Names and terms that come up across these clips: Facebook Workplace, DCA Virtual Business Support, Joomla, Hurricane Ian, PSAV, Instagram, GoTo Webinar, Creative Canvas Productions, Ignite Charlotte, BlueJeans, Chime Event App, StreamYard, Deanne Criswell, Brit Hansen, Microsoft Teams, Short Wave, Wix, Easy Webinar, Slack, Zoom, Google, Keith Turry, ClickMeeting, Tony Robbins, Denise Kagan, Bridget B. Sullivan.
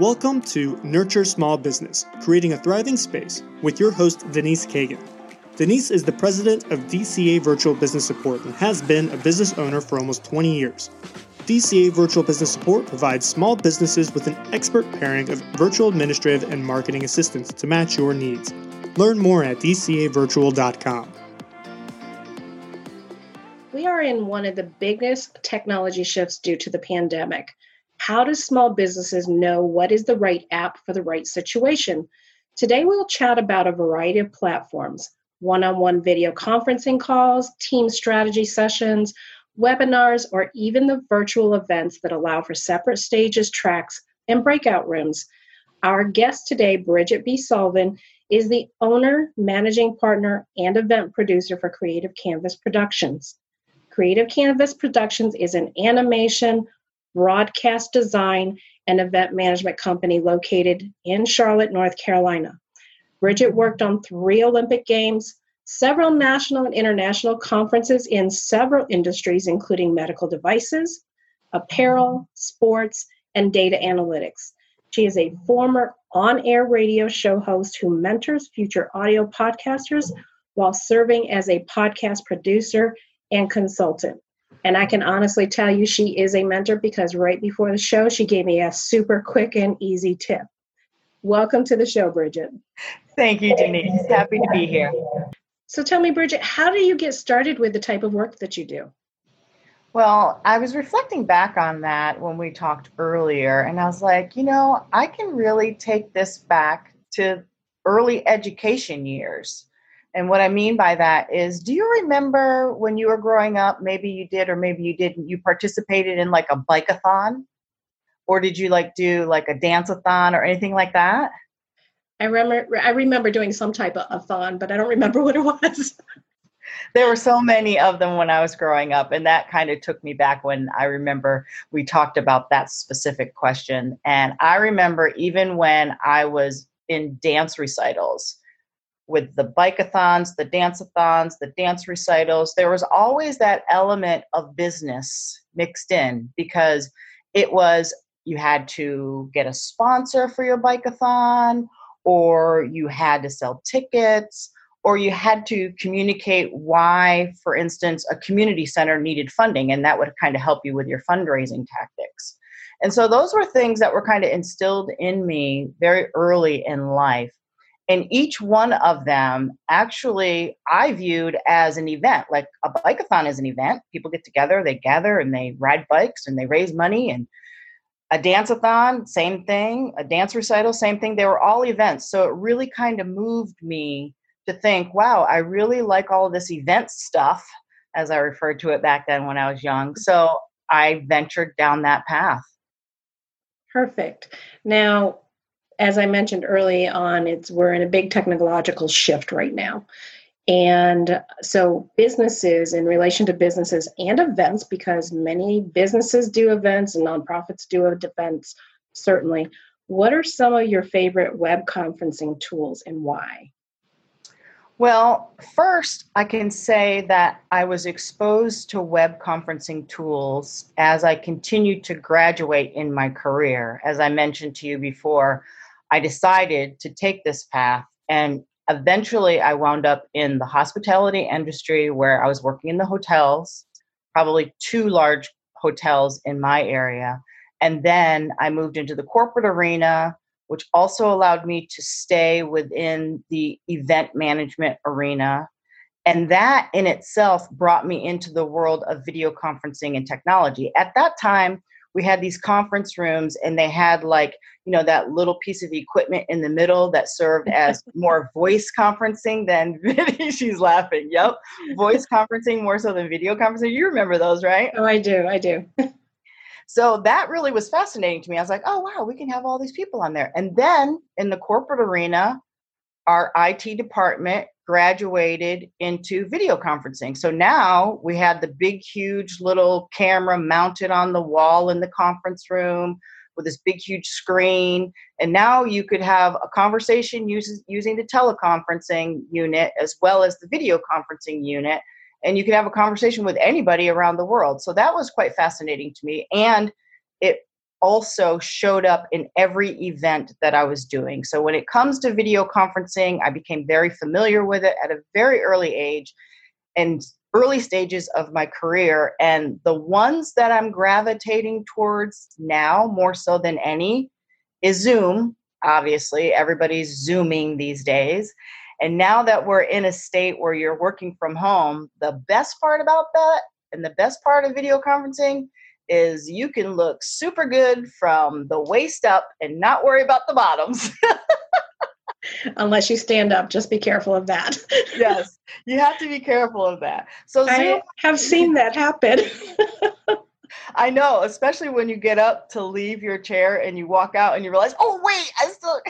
Welcome to Nurture Small Business, Creating a Thriving Space with your host, Denise Kagan. Denise is the president of DCA Virtual Business Support and has been a business owner for almost 20 years. DCA Virtual Business Support provides small businesses with an expert pairing of virtual administrative and marketing assistance to match your needs. Learn more at dcavirtual.com. We are in one of the biggest technology shifts due to the pandemic. How do small businesses know what is the right app for the right situation? Today, we'll chat about a variety of platforms, one-on-one video conferencing calls, team strategy sessions, webinars, or even the virtual events that allow for separate stages, tracks, and breakout rooms. Our guest today, Bridget B. Sullivan, is the owner, managing partner, and event producer for Creative Canvas Productions. Creative Canvas Productions is an animation, broadcast design, and event management company located in Charlotte, North Carolina. Bridget worked on 3 Olympic Games, several national and international conferences in several industries, including medical devices, apparel, sports, and data analytics. She is a former on-air radio show host who mentors future audio podcasters while serving as a podcast producer and consultant. And I can honestly tell you she is a mentor because right before the show, she gave me a super quick and easy tip. Welcome to the show, Bridget. Thank you, Denise. Happy to be here. So tell me, Bridget, how do you get started with the type of work that you do? Well, I was reflecting back on that when we talked earlier, and I was like, I can really take this back to early education years. And what I mean by that is, do you remember when you were growing up, maybe you did or maybe you didn't, you participated in like a bike-a-thon? Or did you do a dance-a-thon or anything like that? I remember doing some type of a thon, but I don't remember what it was. There were so many of them when I was growing up, and that kind of took me back when I remember we talked about that specific question. And I remember even when I was in dance recitals, with the bike-a-thons, the dance-a-thons, the dance recitals, there was always that element of business mixed in because it was, you had to get a sponsor for your bike-a-thon, or you had to sell tickets, or you had to communicate why, for instance, a community center needed funding, and that would kind of help you with your fundraising tactics. And so those were things that were kind of instilled in me very early in life. And each one of them, actually, I viewed as an event. Like a bike-a-thon is an event. People get together, they gather, and they ride bikes, and they raise money. And a dance-a-thon, same thing. A dance recital, same thing. They were all events. So it really kind of moved me to think, wow, I really like all this event stuff, as I referred to it back then when I was young. So I ventured down that path. Perfect. Now, as I mentioned early on, we're in a big technological shift right now. And so businesses, in relation to businesses and events, because many businesses do events and nonprofits do events, certainly. What are some of your favorite web conferencing tools and why? Well, first, I can say that I was exposed to web conferencing tools as I continued to graduate in my career. As I mentioned to you before, I decided to take this path, and eventually I wound up in the hospitality industry where I was working in the hotels, probably 2 large hotels in my area. And then I moved into the corporate arena, which also allowed me to stay within the event management arena. And that in itself brought me into the world of video conferencing and technology. At that time, we had these conference rooms and they had that little piece of equipment in the middle that served as more voice conferencing than video. She's laughing. Yep. Voice conferencing more so than video conferencing. You remember those, right? Oh, I do. So that really was fascinating to me. I was like, oh, wow, we can have all these people on there. And then in the corporate arena, our IT department graduated into video conferencing. So now we had the big, huge little camera mounted on the wall in the conference room with this big, huge screen. And now you could have a conversation using the teleconferencing unit as well as the video conferencing unit. And you can have a conversation with anybody around the world. So that was quite fascinating to me. And it also showed up in every event that I was doing. So when it comes to video conferencing, I became very familiar with it at a very early age and early stages of my career. And the ones that I'm gravitating towards now, more so than any, is Zoom. Obviously, everybody's Zooming these days. And now that we're in a state where you're working from home, the best part about that and the best part of video conferencing is you can look super good from the waist up and not worry about the bottoms. Unless you stand up, just be careful of that. Yes, you have to be careful of that. So I have seen that happen. I know, especially when you get up to leave your chair and you walk out and you realize, oh, wait, I still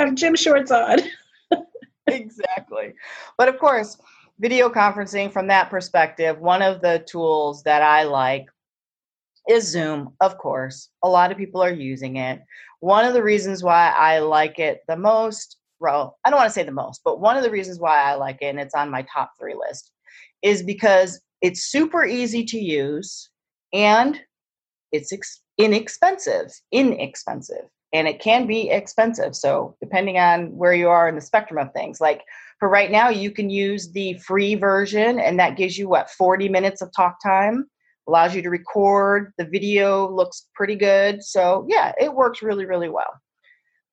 have gym shorts on. Exactly. But of course, video conferencing from that perspective, one of the tools that I like is Zoom, of course. A lot of people are using it. One of the reasons why I like it the most, well, I don't want to say the most, but one of the reasons why I like it, and it's on my top three list, is because it's super easy to use and it's inexpensive, and it can be expensive. So depending on where you are in the spectrum of things, like for right now, you can use the free version and that gives you what, 40 minutes of talk time. Allows you to record, the video looks pretty good. So yeah, it works really, really well.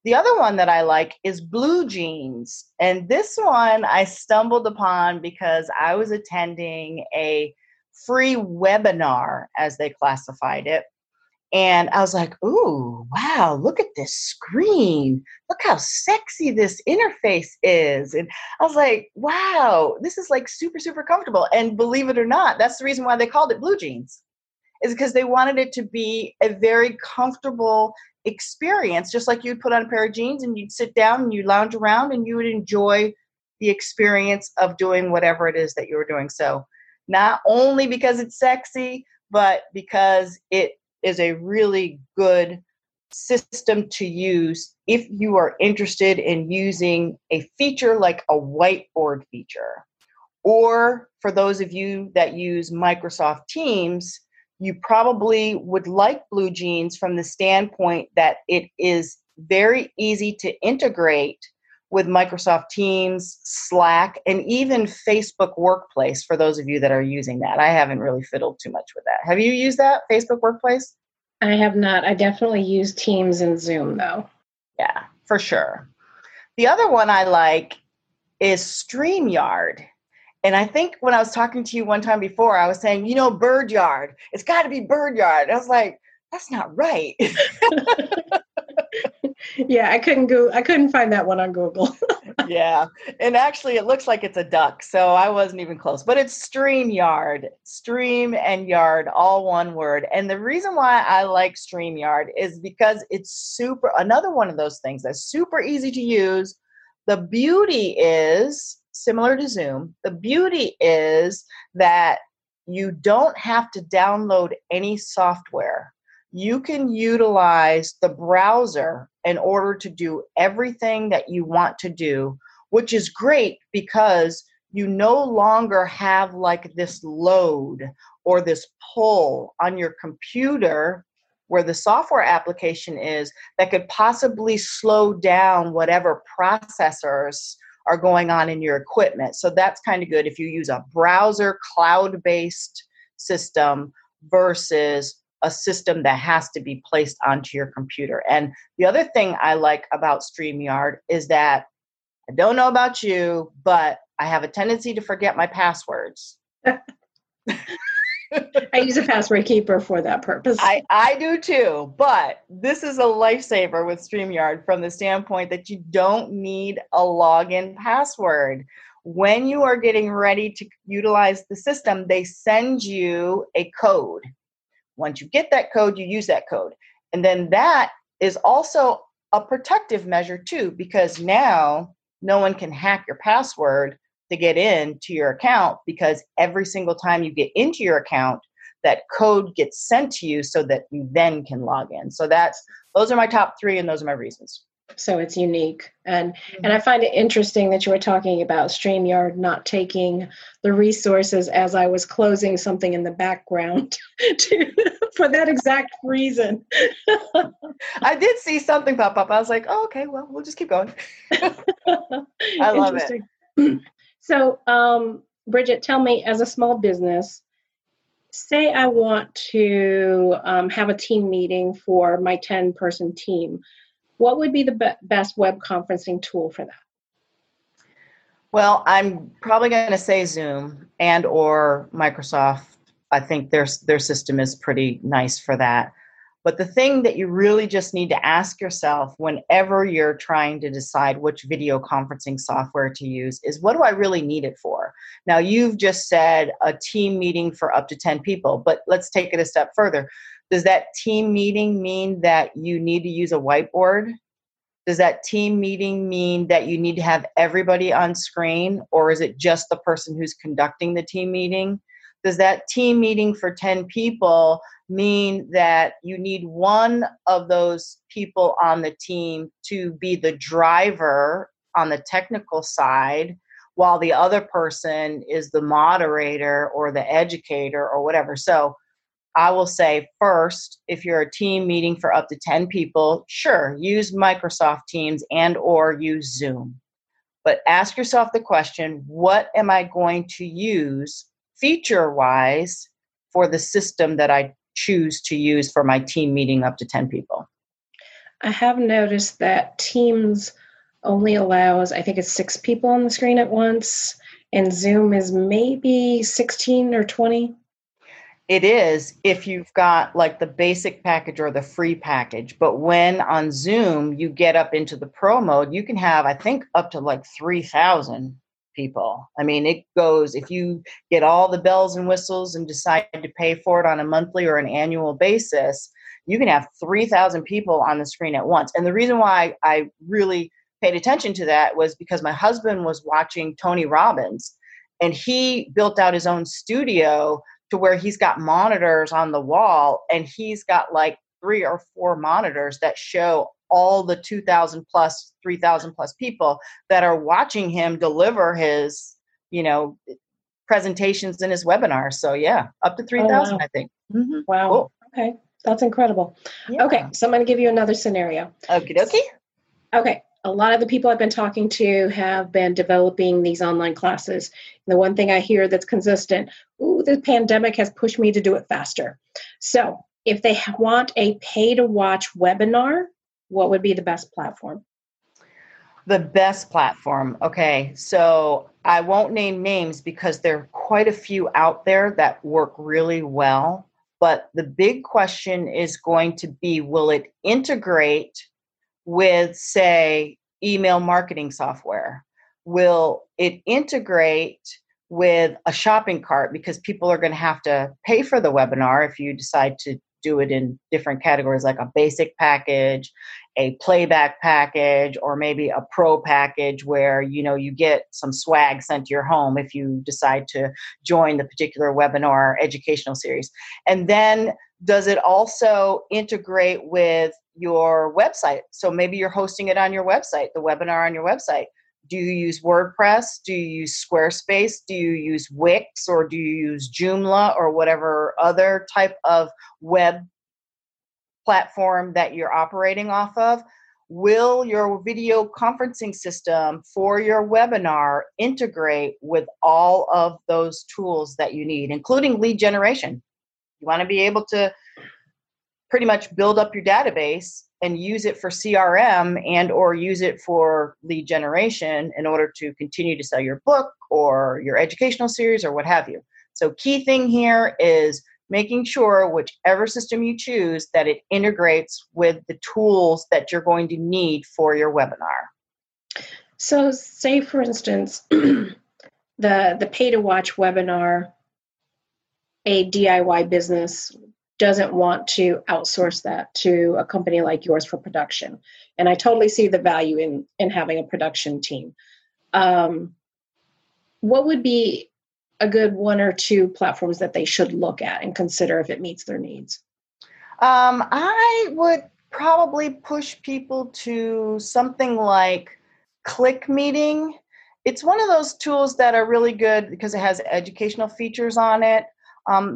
The other one that I like is BlueJeans. And this one I stumbled upon because I was attending a free webinar, as they classified it. And I was like, ooh, wow, look at this screen. Look how sexy this interface is. And I was like, wow, this is like super, super comfortable. And believe it or not, that's the reason why they called it BlueJeans, is because they wanted it to be a very comfortable experience, just like you'd put on a pair of jeans and you'd sit down and you'd lounge around and you would enjoy the experience of doing whatever it is that you were doing. So not only because it's sexy, but because it is a really good system to use if you are interested in using a feature like a whiteboard feature. Or for those of you that use Microsoft Teams, you probably would like BlueJeans from the standpoint that it is very easy to integrate with Microsoft Teams, Slack, and even Facebook Workplace for those of you that are using that. I haven't really fiddled too much with that. Have you used that, Facebook Workplace? I have not. I definitely use Teams and Zoom, though. Yeah, for sure. The other one I like is StreamYard. And I think when I was talking to you one time before, I was saying, you know, Birdyard. It's got to be Birdyard. I was like, that's not right. Yeah, I couldn't find that one on Google. Yeah. And actually it looks like it's a duck, so I wasn't even close. But it's StreamYard. Stream and yard, all one word. And the reason why I like StreamYard is because it's super, another one of those things that's super easy to use. The beauty is, similar to Zoom, the beauty is that you don't have to download any software. You can utilize the browser in order to do everything that you want to do, which is great because you no longer have like this load or this pull on your computer where the software application is that could possibly slow down whatever processors are going on in your equipment. So that's kind of good if you use a browser cloud-based system versus a system that has to be placed onto your computer. And the other thing I like about StreamYard is that, I don't know about you, but I have a tendency to forget my passwords. I use a password keeper for that purpose. I do too, but this is a lifesaver with StreamYard from the standpoint that you don't need a login password. When you are getting ready to utilize the system, they send you a code. Once you get that code, you use that code. And then that is also a protective measure too, because now no one can hack your password to get into your account, because every single time you get into your account, that code gets sent to you so that you then can log in. So those are my top three and those are my reasons. So it's unique. And I find it interesting that you were talking about StreamYard not taking the resources as I was closing something in the background for that exact reason. I did see something pop up. I was like, oh, okay, well, we'll just keep going. I love it. So, Bridget, tell me, as a small business, say I want to have a team meeting for my 10-person team. What would be the best web conferencing tool for that? Well, I'm probably going to say Zoom and or Microsoft. I think their system is pretty nice for that. But the thing that you really just need to ask yourself whenever you're trying to decide which video conferencing software to use is, what do I really need it for? Now, you've just said a team meeting for up to 10 people, but let's take it a step further. Does that team meeting mean that you need to use a whiteboard? Does that team meeting mean that you need to have everybody on screen, or is it just the person who's conducting the team meeting? Does that team meeting for 10 people mean that you need one of those people on the team to be the driver on the technical side, while the other person is the moderator or the educator or whatever? So I will say first, if you're a team meeting for up to 10 people, sure, use Microsoft Teams and or use Zoom. But ask yourself the question, what am I going to use feature-wise for the system that I choose to use for my team meeting up to 10 people? I have noticed that Teams only allows, I think it's 6 people on the screen at once, and Zoom is maybe 16 or 20. It is if you've got like the basic package or the free package. But when on Zoom you get up into the pro mode, you can have, I think, up to like 3,000 people. I mean, it goes, if you get all the bells and whistles and decide to pay for it on a monthly or an annual basis, you can have 3,000 people on the screen at once. And the reason why I really paid attention to that was because my husband was watching Tony Robbins, and he built out his own studio to where he's got monitors on the wall, and he's got like 3 or 4 monitors that show all the 2,000 plus, 3,000 plus people that are watching him deliver his, presentations in his webinars. So yeah, up to 3,000, I think. Mm-hmm. Wow. Cool. Okay. That's incredible. Yeah. Okay. So I'm going to give you another scenario. Okie dokie. Okay. A lot of the people I've been talking to have been developing these online classes. And the one thing I hear that's consistent, the pandemic has pushed me to do it faster. So if they want a pay-to-watch webinar, what would be the best platform? The best platform. Okay. So I won't name names because there are quite a few out there that work really well. But the big question is going to be, will it integrate with, say, email marketing software? Will it integrate with a shopping cart? Because people are going to have to pay for the webinar if you decide to do it in different categories, like a basic package, a playback package, or maybe a pro package where, you get some swag sent to your home if you decide to join the particular webinar educational series. And then does it also integrate with your website? So maybe you're hosting it on your website, the webinar on your website. Do you use WordPress? Do you use Squarespace? Do you use Wix? Or do you use Joomla or whatever other type of web platform that you're operating off of? Will your video conferencing system for your webinar integrate with all of those tools that you need, including lead generation? You want to be able to pretty much build up your database and use it for CRM and or use it for lead generation in order to continue to sell your book or your educational series or what have you. So key thing here is making sure whichever system you choose that it integrates with the tools that you're going to need for your webinar. So say, for instance, the pay-to-watch webinar, a DIY business doesn't want to outsource that to a company like yours for production. And I totally see the value in having a production team. What would be a good 1 or 2 platforms that they should look at and consider if it meets their needs? I would probably push people to something like ClickMeeting. It's one of those tools that are really good because it has educational features on it.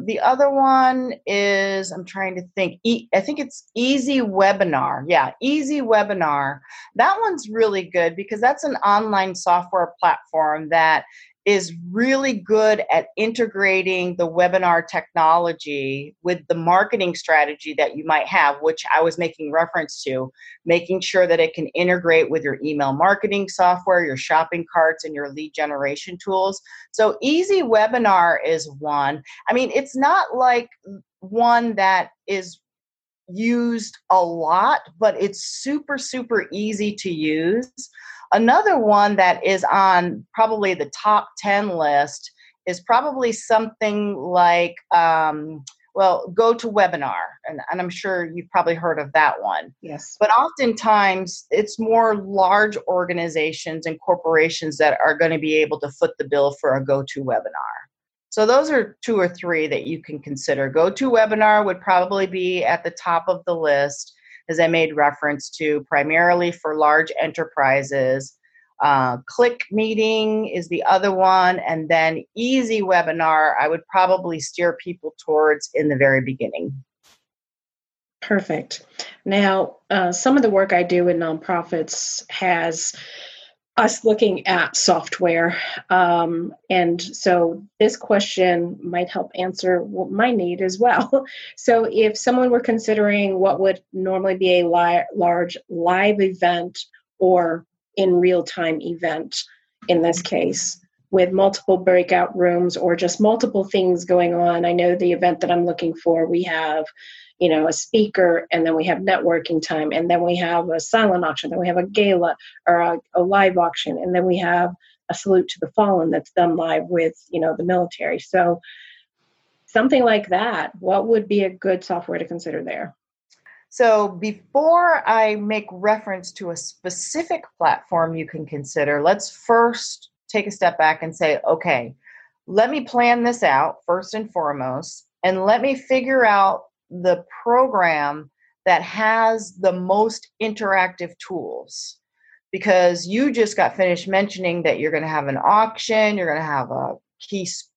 The other one is, I'm trying to think, I think it's Easy Webinar. Yeah, Easy Webinar. That one's really good because that's an online software platform that is really good at integrating the webinar technology with the marketing strategy that you might have, which I was making reference to, making sure that it can integrate with your email marketing software, your shopping carts, and your lead generation tools. So Easy Webinar is one. I mean, it's not like one that is used a lot, but it's super, super easy to use. Another one that is on probably the top 10 list is probably something like, well, GoTo Webinar, and I'm sure you've probably heard of that one. Yes. But oftentimes, it's more large organizations and corporations that are going to be able to foot the bill for a GoTo Webinar. So those are two or three that you can consider. GoTo Webinar would probably be at the top of the list, as I made reference to, primarily for large enterprises. ClickMeeting is the other one, and then Easy Webinar, I would probably steer people towards in the very beginning. Perfect. Now, some of the work I do in nonprofits has us looking at software. And so this question might help answer my need as well. So if someone were considering what would normally be a large live event or in real-time event, in this case, with multiple breakout rooms or just multiple things going on, I know the event that I'm looking for, we have a speaker, and then we have networking time, and then we have a silent auction, then we have a gala or a live auction, and then we have a salute to the fallen that's done live with, the military. So something like that, what would be a good software to consider there? So before I make reference to a specific platform you can consider, let's first take a step back and say, okay, let me plan this out first and foremost, and let me figure out the program that has the most interactive tools, because you just got finished mentioning that you're going to have an auction, you're going to have a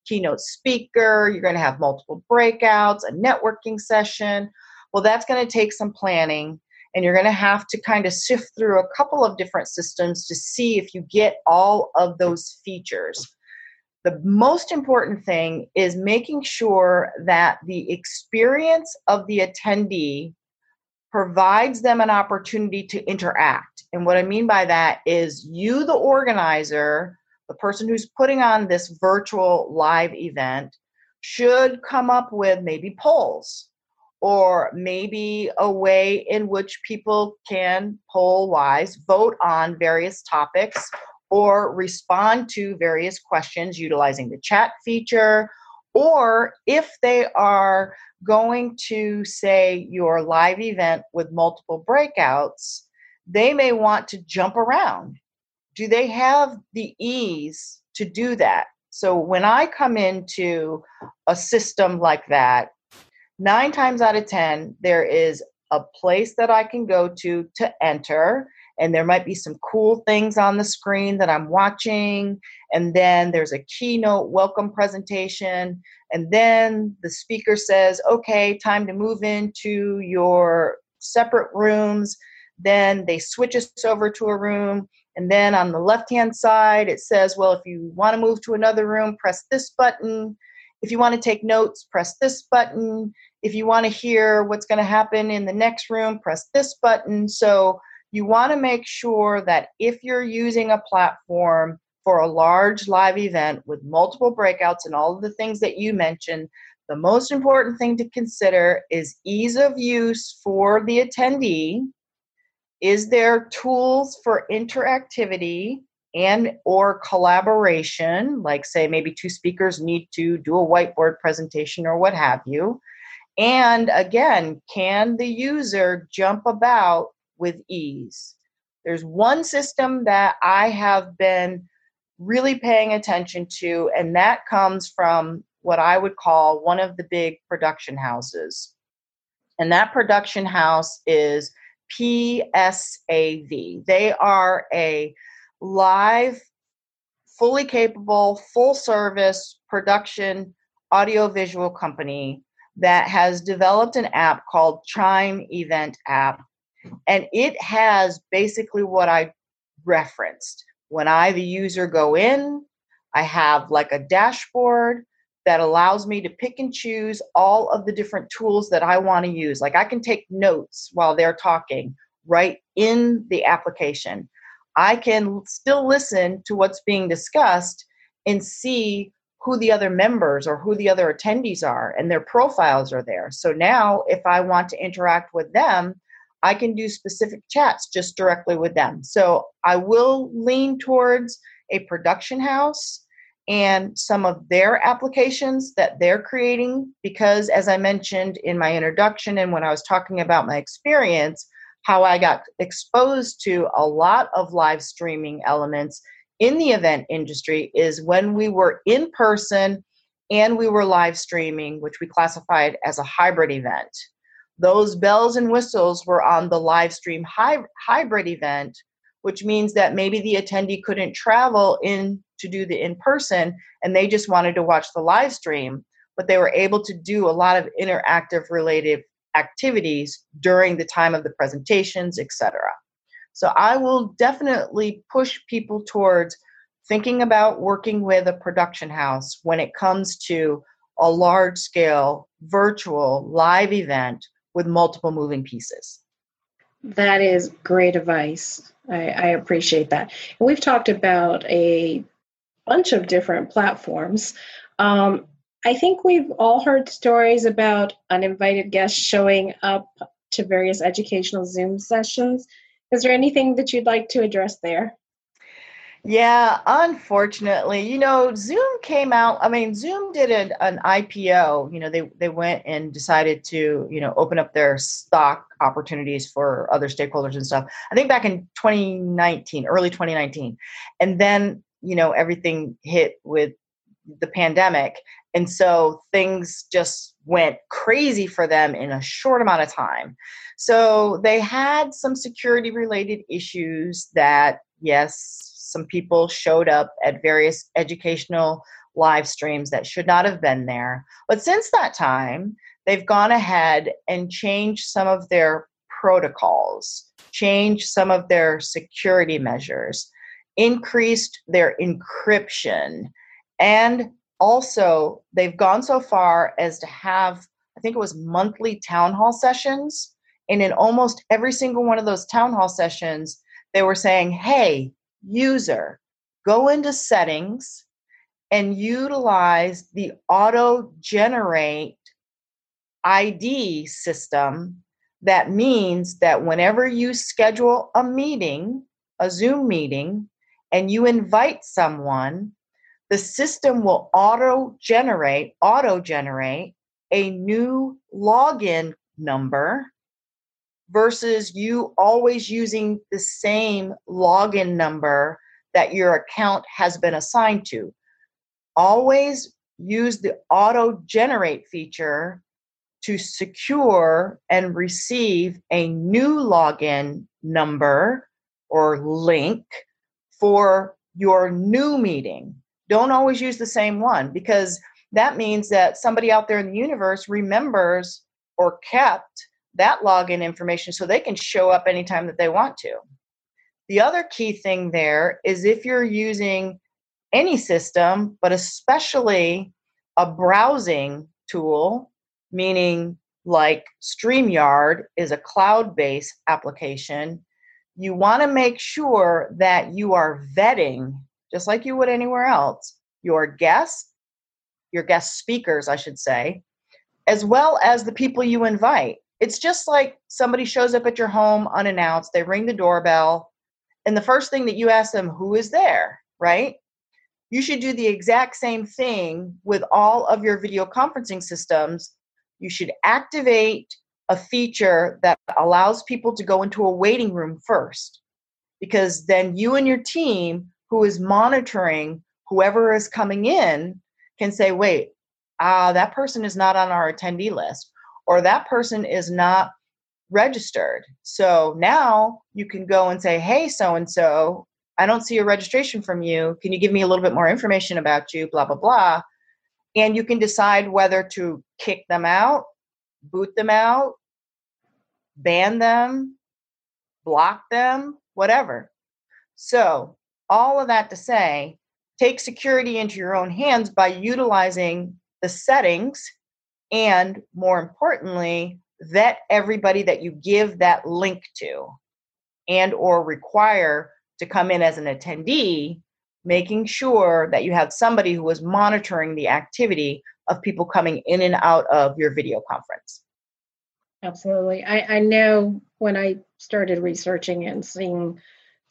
keynote speaker, you're going to have multiple breakouts, a networking session. Well, that's going to take some planning, and you're going to have to kind of sift through a couple of different systems to see if you get all of those features. The most important thing is making sure that the experience of the attendee provides them an opportunity to interact. And what I mean by that is you, the organizer, the person who's putting on this virtual live event, should come up with maybe polls or maybe a way in which people can poll-wise vote on various topics or respond to various questions utilizing the chat feature, or if they are going to, say, your live event with multiple breakouts, they may want to jump around. Do they have the ease to do that? So when I come into a system like that, 9 times out of 10, there is a place that I can go to enter, and there might be some cool things on the screen that I'm watching. And then there's a keynote welcome presentation. And then the speaker says, okay, time to move into your separate rooms. Then they switch us over to a room. And then on the left-hand side, it says, well, if you want to move to another room, press this button. If you want to take notes, press this button. If you want to hear what's going to happen in the next room, press this button. So you want to make sure that if you're using a platform for a large live event with multiple breakouts and all of the things that you mentioned, the most important thing to consider is ease of use for the attendee. Is there tools for interactivity and or collaboration, like say maybe two speakers need to do a whiteboard presentation or what have you? And again, can the user jump about with ease? There's one system that I have been really paying attention to, and that comes from what I would call one of the big production houses. And that production house is PSAV. They are a live, fully capable, full-service production audiovisual company that has developed an app called Chime Event App. And it has basically what I referenced. When I, the user, go in, I have like a dashboard that allows me to pick and choose all of the different tools that I want to use. Like I can take notes while they're talking right in the application. I can still listen to what's being discussed and see who the other members or who the other attendees are, and their profiles are there. So now if I want to interact with them, I can do specific chats just directly with them. So I will lean towards a production house and some of their applications that they're creating, because as I mentioned in my introduction and when I was talking about my experience, how I got exposed to a lot of live streaming elements in the event industry is when we were in person and we were live streaming, which we classified as a hybrid event. Those bells and whistles were on the live stream hybrid event, which means that maybe the attendee couldn't travel in to do the in-person and they just wanted to watch the live stream, but they were able to do a lot of interactive related activities during the time of the presentations, etc. So I will definitely push people towards thinking about working with a production house when it comes to a large-scale virtual live event with multiple moving pieces. That is great advice. I appreciate that. And we've talked about a bunch of different platforms. I think we've all heard stories about uninvited guests showing up to various educational Zoom sessions. Is there anything that you'd like to address there? Yeah, unfortunately, you know, Zoom came out. I mean, Zoom did an IPO. You know, they went and decided to, you know, open up their stock opportunities for other stakeholders and stuff. I think back in 2019, early 2019. And then, you know, everything hit with the pandemic. And so things just went crazy for them in a short amount of time. So they had some security related issues that, yes, some people showed up at various educational live streams that should not have been there. But since that time, they've gone ahead and changed some of their protocols, changed some of their security measures, increased their encryption, and also they've gone so far as to have, I think it was monthly town hall sessions. And in almost every single one of those town hall sessions, they were saying, hey, user, go into settings and utilize the auto-generate ID system. That means that whenever you schedule a meeting, a Zoom meeting, and you invite someone, the system will auto-generate a new login number, versus you always using the same login number that your account has been assigned to. Always use the auto-generate feature to secure and receive a new login number or link for your new meeting. Don't always use the same one, because that means that somebody out there in the universe remembers or kept that login information so they can show up anytime that they want to. The other key thing there is if you're using any system, but especially a browsing tool, meaning like StreamYard is a cloud-based application, you want to make sure that you are vetting, just like you would anywhere else, your guest speakers, I should say, as well as the people you invite. It's just like somebody shows up at your home unannounced, they ring the doorbell, and the first thing that you ask them, who is there, right? You should do the exact same thing with all of your video conferencing systems. You should activate a feature that allows people to go into a waiting room first, because then you and your team who is monitoring whoever is coming in can say, wait, that person is not on our attendee list, or that person is not registered. So now you can go and say, hey, so-and-so, I don't see a registration from you. Can you give me a little bit more information about you, blah, blah, blah. And you can decide whether to kick them out, boot them out, ban them, block them, whatever. So all of that to say, take security into your own hands by utilizing the settings, and more importantly, vet everybody that you give that link to and or require to come in as an attendee, making sure that you have somebody who is monitoring the activity of people coming in and out of your video conference. Absolutely. I know when I started researching and seeing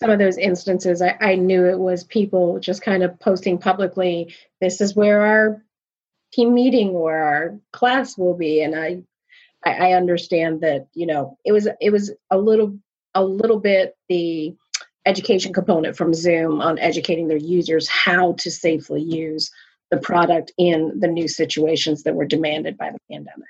some of those instances, I knew it was people just kind of posting publicly, this is where our team meeting or our class will be. And I understand that, you know, it was a little bit the education component from Zoom on educating their users how to safely use the product in the new situations that were demanded by the pandemic.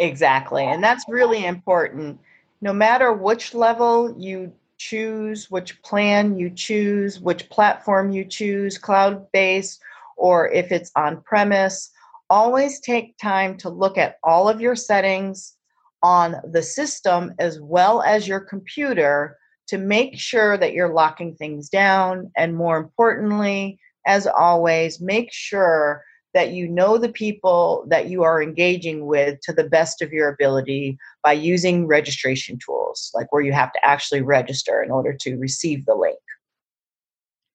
Exactly. And that's really important. No matter which level you choose, which plan you choose, which platform you choose, cloud-based, or if it's on-premise, always take time to look at all of your settings on the system as well as your computer to make sure that you're locking things down. And more importantly, as always, make sure that you know the people that you are engaging with to the best of your ability by using registration tools, like where you have to actually register in order to receive the link.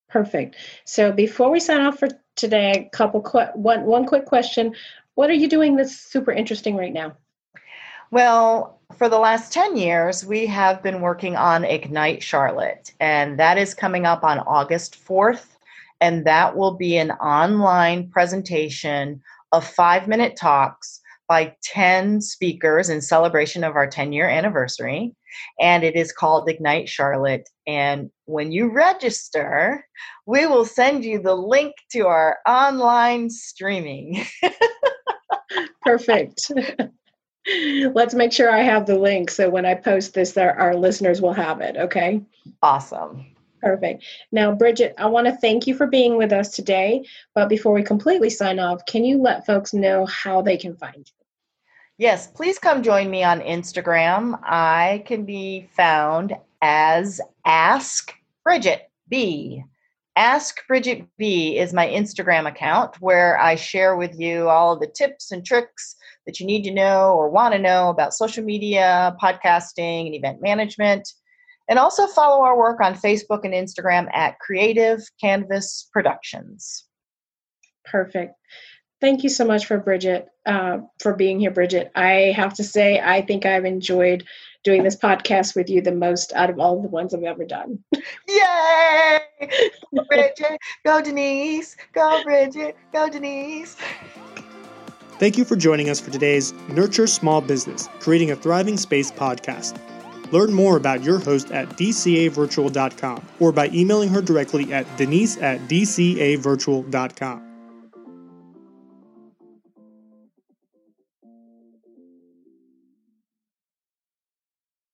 Perfect. So before we sign off for today, a couple one quick question. What are you doing that's super interesting right now? Well, for the last 10 years, we have been working on Ignite Charlotte, and that is coming up on August 4th. And that will be an online presentation of 5-minute talks by 10 speakers in celebration of our 10-year anniversary. And it is called Ignite Charlotte. And when you register, we will send you the link to our online streaming. Perfect. Let's make sure I have the link. So when I post this, our listeners will have it. Okay. Awesome. Perfect. Now, Bridget, I want to thank you for being with us today. But before we completely sign off, can you let folks know how they can find you? Yes, please come join me on Instagram. I can be found as Ask Bridget B. Ask Bridget B is my Instagram account where I share with you all the tips and tricks that you need to know or want to know about social media, podcasting, and event management. And also follow our work on Facebook and Instagram at Creative Canvas Productions. Perfect. Thank you so much for being here, Bridget. I have to say, I think I've enjoyed doing this podcast with you the most out of all the ones I've ever done. Yay! Go Bridget, go Denise, go Bridget, go Denise. Thank you for joining us for today's Nurture Small Business, Creating a Thriving Space podcast. Learn more about your host at dcavirtual.com or by emailing her directly at denise@dcavirtual.com.